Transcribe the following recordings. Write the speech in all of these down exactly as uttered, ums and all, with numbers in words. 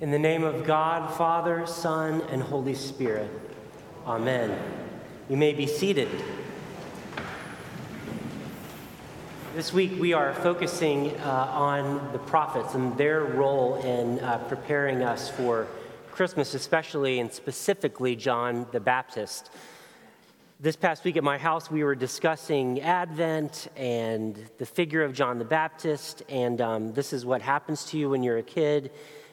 In the name of God, Father, Son, and Holy Spirit. Amen. You may be seated. This week we are focusing uh, on the prophets and their role in uh, preparing us for Christmas, especially and specifically John the Baptist. This past week at my house, we were discussing Advent and the figure of John the Baptist, and um, this is what happens to you when you're a kid.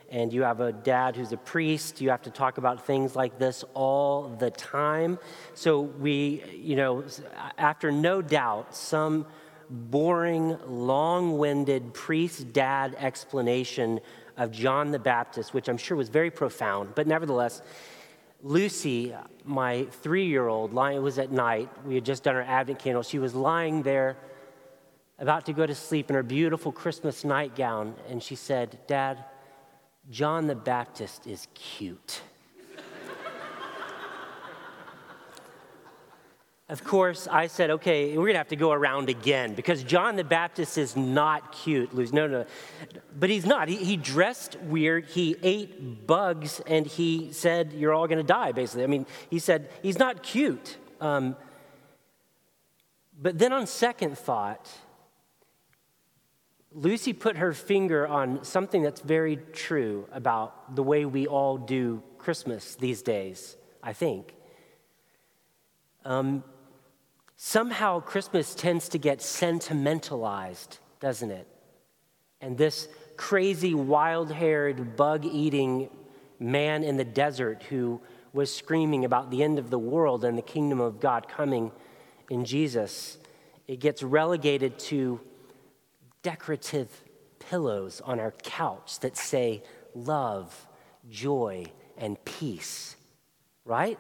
And you have a dad who's a priest. You have to talk about things like this all the time. So we, you know, after no doubt, some boring, long-winded priest-dad explanation of John the Baptist, which I'm sure was very profound, but nevertheless, Lucy, my three-year-old, it was at night. We had just done our Advent candle. She was lying there about to go to sleep in her beautiful Christmas nightgown, and she said, "Dad, John the Baptist is cute." Of course, I said, okay, we're going to have to go around again because John the Baptist is not cute, Luz. No, no, but he's not. He, he dressed weird. He ate bugs, and he said, "You're all going to die," basically. I mean, he said, he's not cute. Um, but then on second thought, Lucy put her finger on something that's very true about the way we all do Christmas these days, I think. Um, somehow Christmas tends to get sentimentalized, doesn't it? And this crazy, wild-haired, bug-eating man in the desert who was screaming about the end of the world and the kingdom of God coming in Jesus, it gets relegated to decorative pillows on our couch that say love, joy, and peace, right?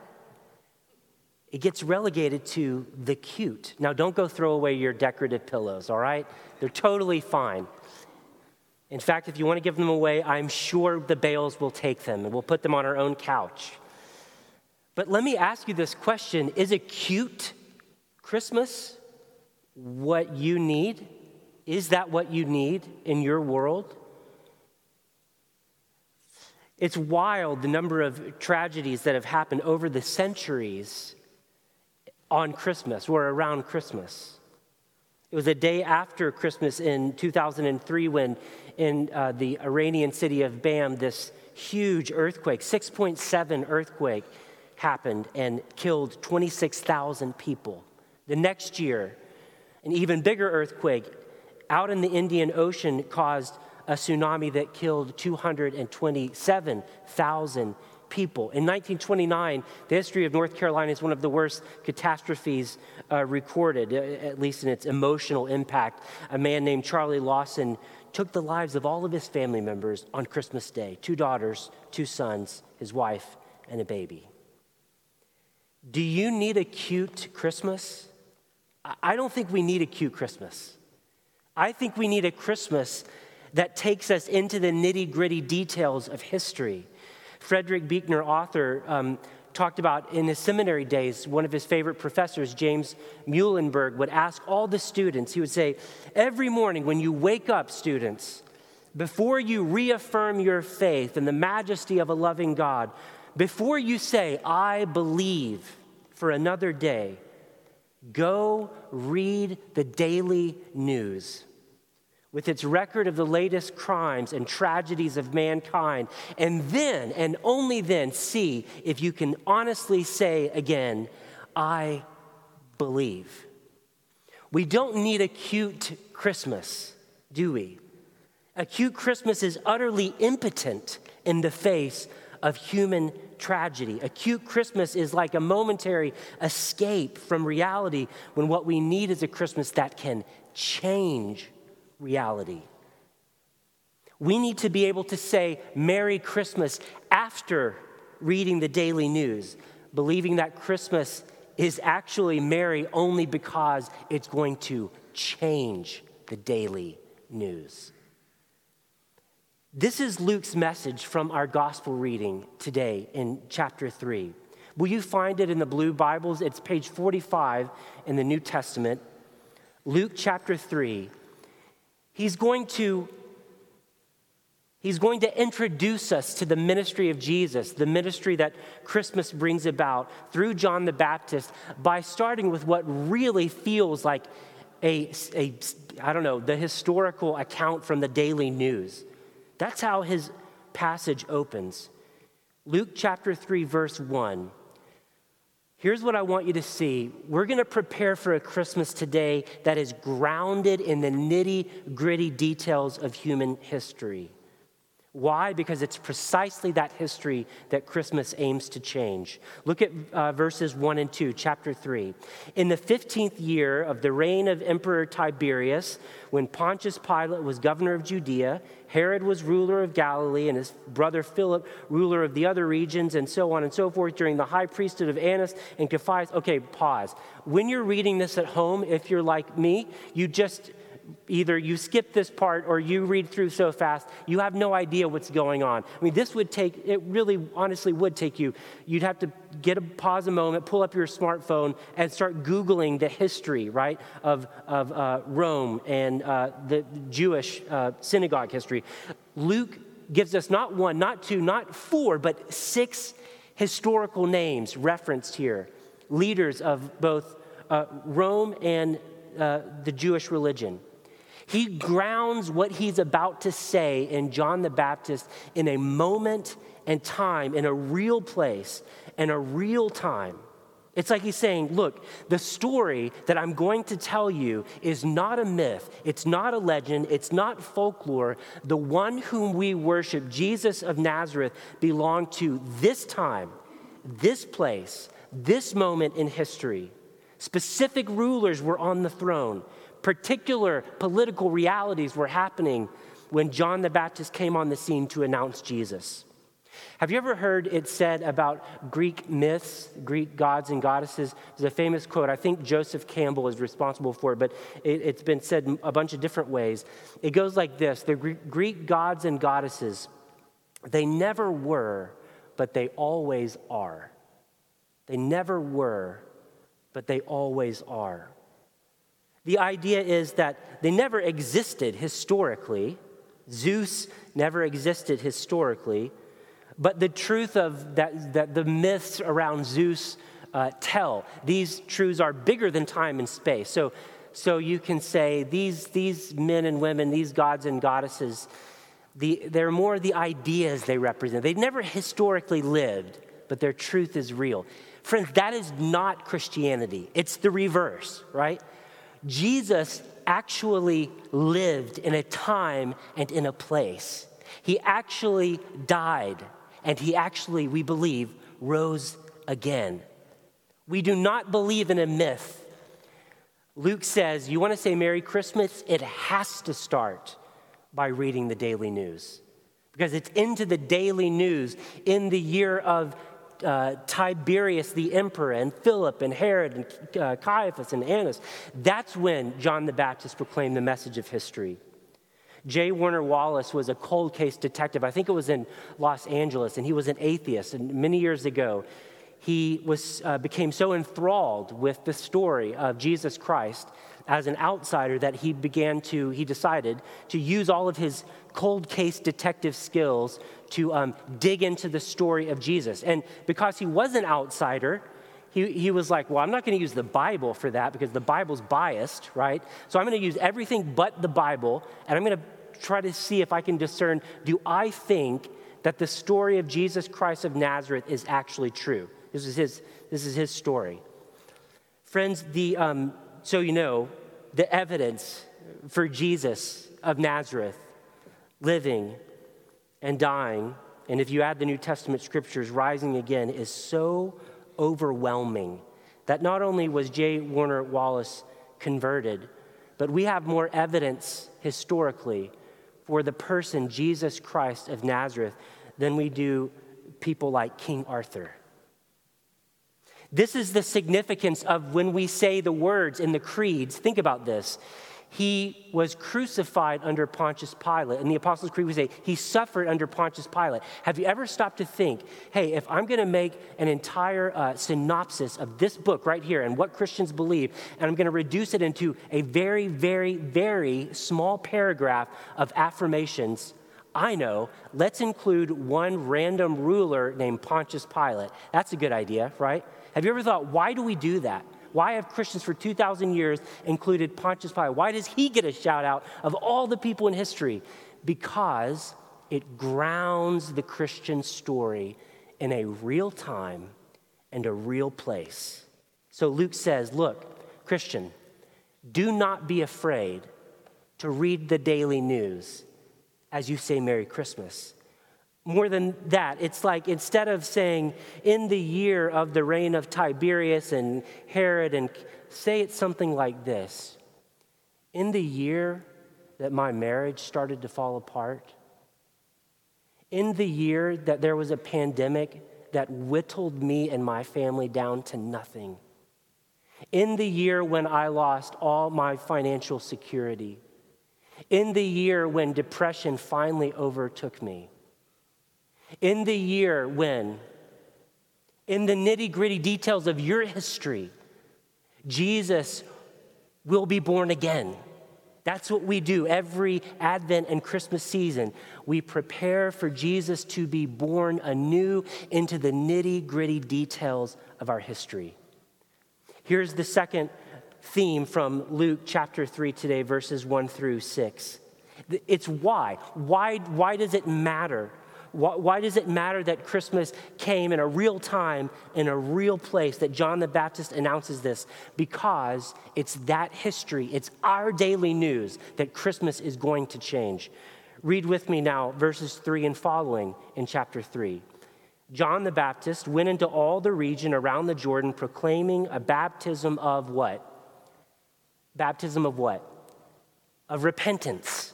It gets relegated to the cute. Now, don't go throw away your decorative pillows, all right? They're totally fine. In fact, if you want to give them away, I'm sure the Bales will take them and we'll put them on our own couch. But let me ask you this question. Is a cute Christmas what you need? Is that what you need in your world? It's wild the number of tragedies that have happened over the centuries on Christmas or around Christmas. It was a day after Christmas in two thousand three when in uh, the Iranian city of Bam, this huge earthquake, six point seven earthquake, happened and killed twenty-six thousand people. The next year, an even bigger earthquake out in the Indian Ocean caused a tsunami that killed two hundred twenty-seven thousand people. In nineteen twenty-nine, the history of North Carolina is one of the worst catastrophes uh, recorded, at least in its emotional impact. A man named Charlie Lawson took the lives of all of his family members on Christmas Day, two daughters, two sons, his wife, and a baby. Do you need a cute Christmas? I don't think we need a cute Christmas. I think we need a Christmas that takes us into the nitty-gritty details of history. Frederick Buechner, author, um, talked about in his seminary days, one of his favorite professors, James Muhlenberg, would ask all the students, he would say, "Every morning when you wake up, students, before you reaffirm your faith in the majesty of a loving God, before you say, 'I believe for another day,' go read the daily news with its record of the latest crimes and tragedies of mankind, and then, and only then, see if you can honestly say again, 'I believe.'" We don't need a cute Christmas, do we? A cute Christmas is utterly impotent in the face of human tragedy. A cute Christmas is like a momentary escape from reality when what we need is a Christmas that can change reality. We need to be able to say Merry Christmas after reading the daily news, believing that Christmas is actually merry only because it's going to change the daily news. This is Luke's message from our gospel reading today in chapter three. Will you find it in the blue Bibles? It's page forty-five in the New Testament. Luke chapter three. He's going to He's going to introduce us to the ministry of Jesus, the ministry that Christmas brings about through John the Baptist, by starting with what really feels like a, a I don't know, the historical account from the Daily News. That's how his passage opens. Luke chapter three, verse one. Here's what I want you to see. We're going to prepare for a Christmas today that is grounded in the nitty-gritty details of human history. Why? Because it's precisely that history that Christmas aims to change. Look at uh, verses one and two, chapter three. In the fifteenth year of the reign of Emperor Tiberius, when Pontius Pilate was governor of Judea, Herod was ruler of Galilee, and his brother Philip, ruler of the other regions, and so on and so forth, during the high priesthood of Annas and Caiaphas. Okay, pause. When you're reading this at home, if you're like me, you just either you skip this part or you read through so fast, you have no idea what's going on. I mean, this would take, it really honestly would take you, you'd have to get a pause a moment, pull up your smartphone and start Googling the history, right, of, of uh, Rome and uh, the Jewish uh, synagogue history. Luke gives us not one, not two, not four, but six historical names referenced here, leaders of both uh, Rome and uh, the Jewish religion. He grounds what he's about to say in John the Baptist in a moment and time, in a real place, and a real time. It's like he's saying, look, the story that I'm going to tell you is not a myth. It's not a legend. It's not folklore. The one whom we worship, Jesus of Nazareth, belonged to this time, this place, this moment in history. Specific rulers were on the throne. Particular political realities were happening when John the Baptist came on the scene to announce Jesus. Have you ever heard it said about Greek myths, Greek gods and goddesses? There's a famous quote. I think Joseph Campbell is responsible for it, but it, it's been said a bunch of different ways. It goes like this. The Greek gods and goddesses, they never were, but they always are. They never were, but they always are. The idea is that they never existed historically. Zeus never existed historically. But the truth of that, that the myths around Zeus uh, tell, these truths are bigger than time and space. So, so you can say these, these men and women, these gods and goddesses, the, they're more the ideas they represent. They never historically lived, but their truth is real. Friends, that is not Christianity. It's the reverse, right? Jesus actually lived in a time and in a place. He actually died, and he actually, we believe, rose again. We do not believe in a myth. Luke says, you want to say Merry Christmas? It has to start by reading the Daily News, because it's into the Daily News in the year of Uh, Tiberius the emperor and Philip and Herod and uh, Caiaphas and Annas. That's when John the Baptist proclaimed the message of history. J. Warner Wallace was a cold case detective. I think it was in Los Angeles, and he was an atheist. And many years ago, he was uh, became so enthralled with the story of Jesus Christ as an outsider that he began to, he decided to use all of his cold case detective skills to um, dig into the story of Jesus. And because he was an outsider, he, he was like, well, I'm not going to use the Bible for that because the Bible's biased, right? So I'm going to use everything but the Bible, and I'm going to try to see if I can discern, do I think that the story of Jesus Christ of Nazareth is actually true? This is his, this is his story. Friends, the um, so you know, the evidence for Jesus of Nazareth living and dying, and if you add the New Testament scriptures, rising again, is so overwhelming that not only was J. Warner Wallace converted, but we have more evidence historically for the person Jesus Christ of Nazareth than we do people like King Arthur. This is the significance of when we say the words in the creeds. Think about this. He was crucified under Pontius Pilate. In the Apostles' Creed, we say, he suffered under Pontius Pilate. Have you ever stopped to think, hey, if I'm going to make an entire uh, synopsis of this book right here and what Christians believe, and I'm going to reduce it into a very, very, very small paragraph of affirmations, I know, let's include one random ruler named Pontius Pilate. That's a good idea, right? Have you ever thought, why do we do that? Why have Christians for two thousand years included Pontius Pilate? Why does he get a shout out of all the people in history? Because it grounds the Christian story in a real time and a real place. So Luke says, look, Christian, do not be afraid to read the daily news as you say Merry Christmas. More than that, it's like instead of saying in the year of the reign of Tiberius and Herod, and say it something like this: in the year that my marriage started to fall apart, in the year that there was a pandemic that whittled me and my family down to nothing, in the year when I lost all my financial security, in the year when depression finally overtook me, in the year when, in the nitty-gritty details of your history, Jesus will be born again. That's what we do every Advent and Christmas season. We prepare for Jesus to be born anew into the nitty-gritty details of our history. Here's the second theme from Luke chapter three today, verses one through six. It's why. Why, why does it matter? Why does it matter that Christmas came in a real time, in a real place, that John the Baptist announces this? Because it's that history, it's our daily news that Christmas is going to change. Read with me now verses three and following in chapter three. John the Baptist went into all the region around the Jordan proclaiming a baptism of what? Baptism of what? Of repentance.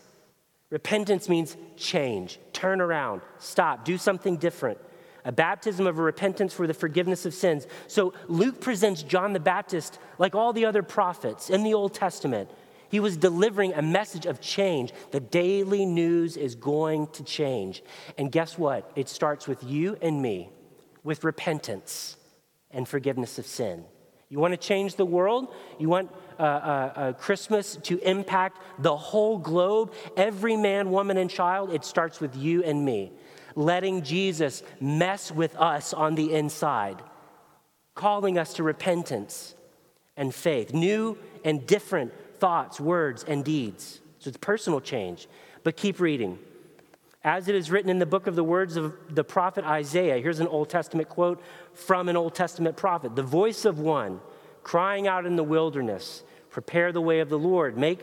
Repentance means change, turn around, stop, do something different. A baptism of repentance for the forgiveness of sins. So Luke presents John the Baptist like all the other prophets in the Old Testament. He was delivering a message of change. The daily news is going to change. And guess what? It starts with you and me, with repentance and forgiveness of sin. You want to change the world? You want uh, uh, uh, Christmas to impact the whole globe, every man, woman, and child? It starts with you and me, letting Jesus mess with us on the inside, calling us to repentance and faith, new and different thoughts, words, and deeds. So it's personal change. But keep reading. As it is written in the book of the words of the prophet Isaiah, here's an Old Testament quote from an Old Testament prophet. The voice of one crying out in the wilderness, prepare the way of the Lord, make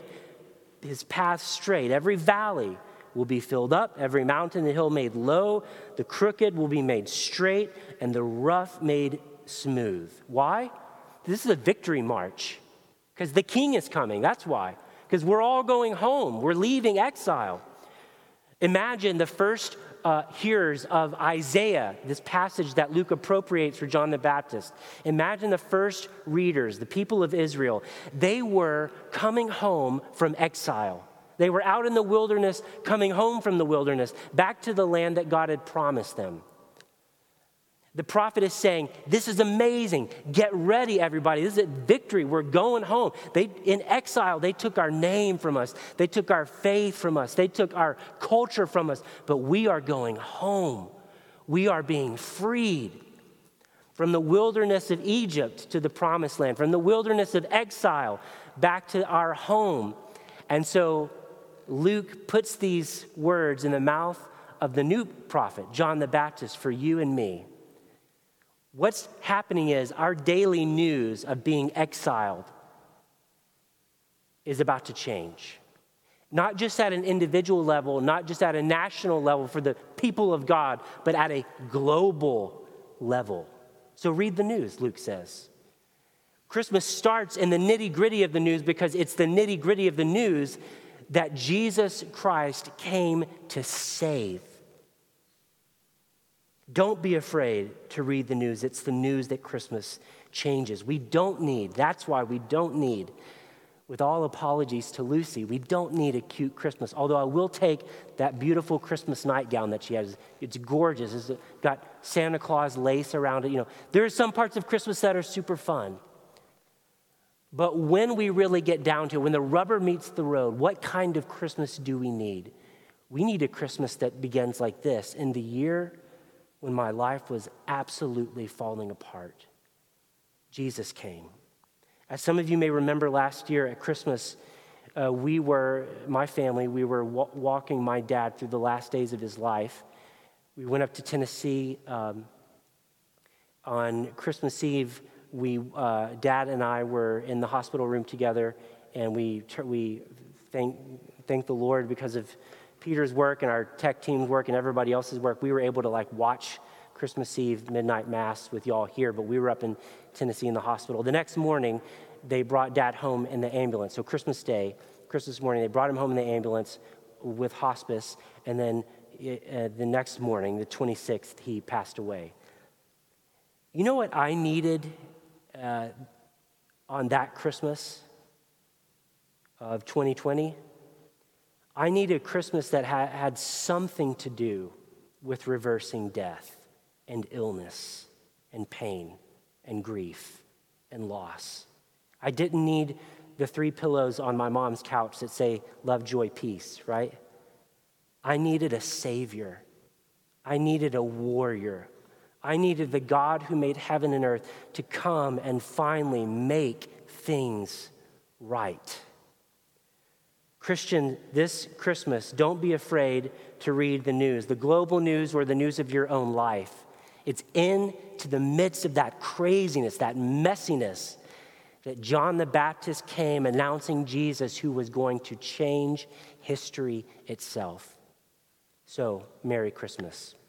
his path straight. Every valley will be filled up, every mountain and hill made low, the crooked will be made straight, and the rough made smooth. Why? This is a victory march, because the king is coming, that's why. Because we're all going home, we're leaving exile. Imagine the first uh, hearers of Isaiah, this passage that Luke appropriates for John the Baptist. Imagine the first readers, the people of Israel. They were coming home from exile. They were out in the wilderness, coming home from the wilderness, back to the land that God had promised them. The prophet is saying, this is amazing. Get ready, everybody. This is a victory. We're going home. They, in exile, they took our name from us. They took our faith from us. They took our culture from us. But we are going home. We are being freed from the wilderness of Egypt to the promised land, from the wilderness of exile back to our home. And so Luke puts these words in the mouth of the new prophet, John the Baptist, for you and me. What's happening is our daily news of being exiled is about to change. Not just at an individual level, not just at a national level for the people of God, but at a global level. So read the news, Luke says. Christmas starts in the nitty-gritty of the news because it's the nitty-gritty of the news that Jesus Christ came to save. Don't be afraid to read the news. It's the news that Christmas changes. We don't need, that's why we don't need, with all apologies to Lucy, we don't need a cute Christmas. Although I will take that beautiful Christmas nightgown that she has. It's gorgeous. It's got Santa Claus lace around it. You know, there are some parts of Christmas that are super fun. But when we really get down to it, when the rubber meets the road, what kind of Christmas do we need? We need a Christmas that begins like this. In the year when my life was absolutely falling apart, Jesus came. As some of you may remember, last year at Christmas, uh, we were, my family, we were wa- walking my dad through the last days of his life. We went up to Tennessee um, on Christmas Eve. We, uh, Dad and I were in the hospital room together, and we we thank thank the Lord because of Peter's work and our tech team's work and everybody else's work. We were able to like watch Christmas Eve midnight mass with y'all here, but we were up in Tennessee in the hospital. The next morning, they brought Dad home in the ambulance. So Christmas Day, Christmas morning, they brought him home in the ambulance with hospice, and then uh, the next morning, the twenty-sixth, he passed away. You know what I needed Uh, on that Christmas of twenty twenty, I needed a Christmas that ha- had something to do with reversing death and illness and pain and grief and loss. I didn't need the three pillows on my mom's couch that say love, joy, peace, right? I needed a savior. I needed a warrior. I needed the God who made heaven and earth to come and finally make things right. Christian, this Christmas, don't be afraid to read the news, the global news or the news of your own life. It's into the midst of that craziness, that messiness, that John the Baptist came announcing Jesus who was going to change history itself. So, Merry Christmas.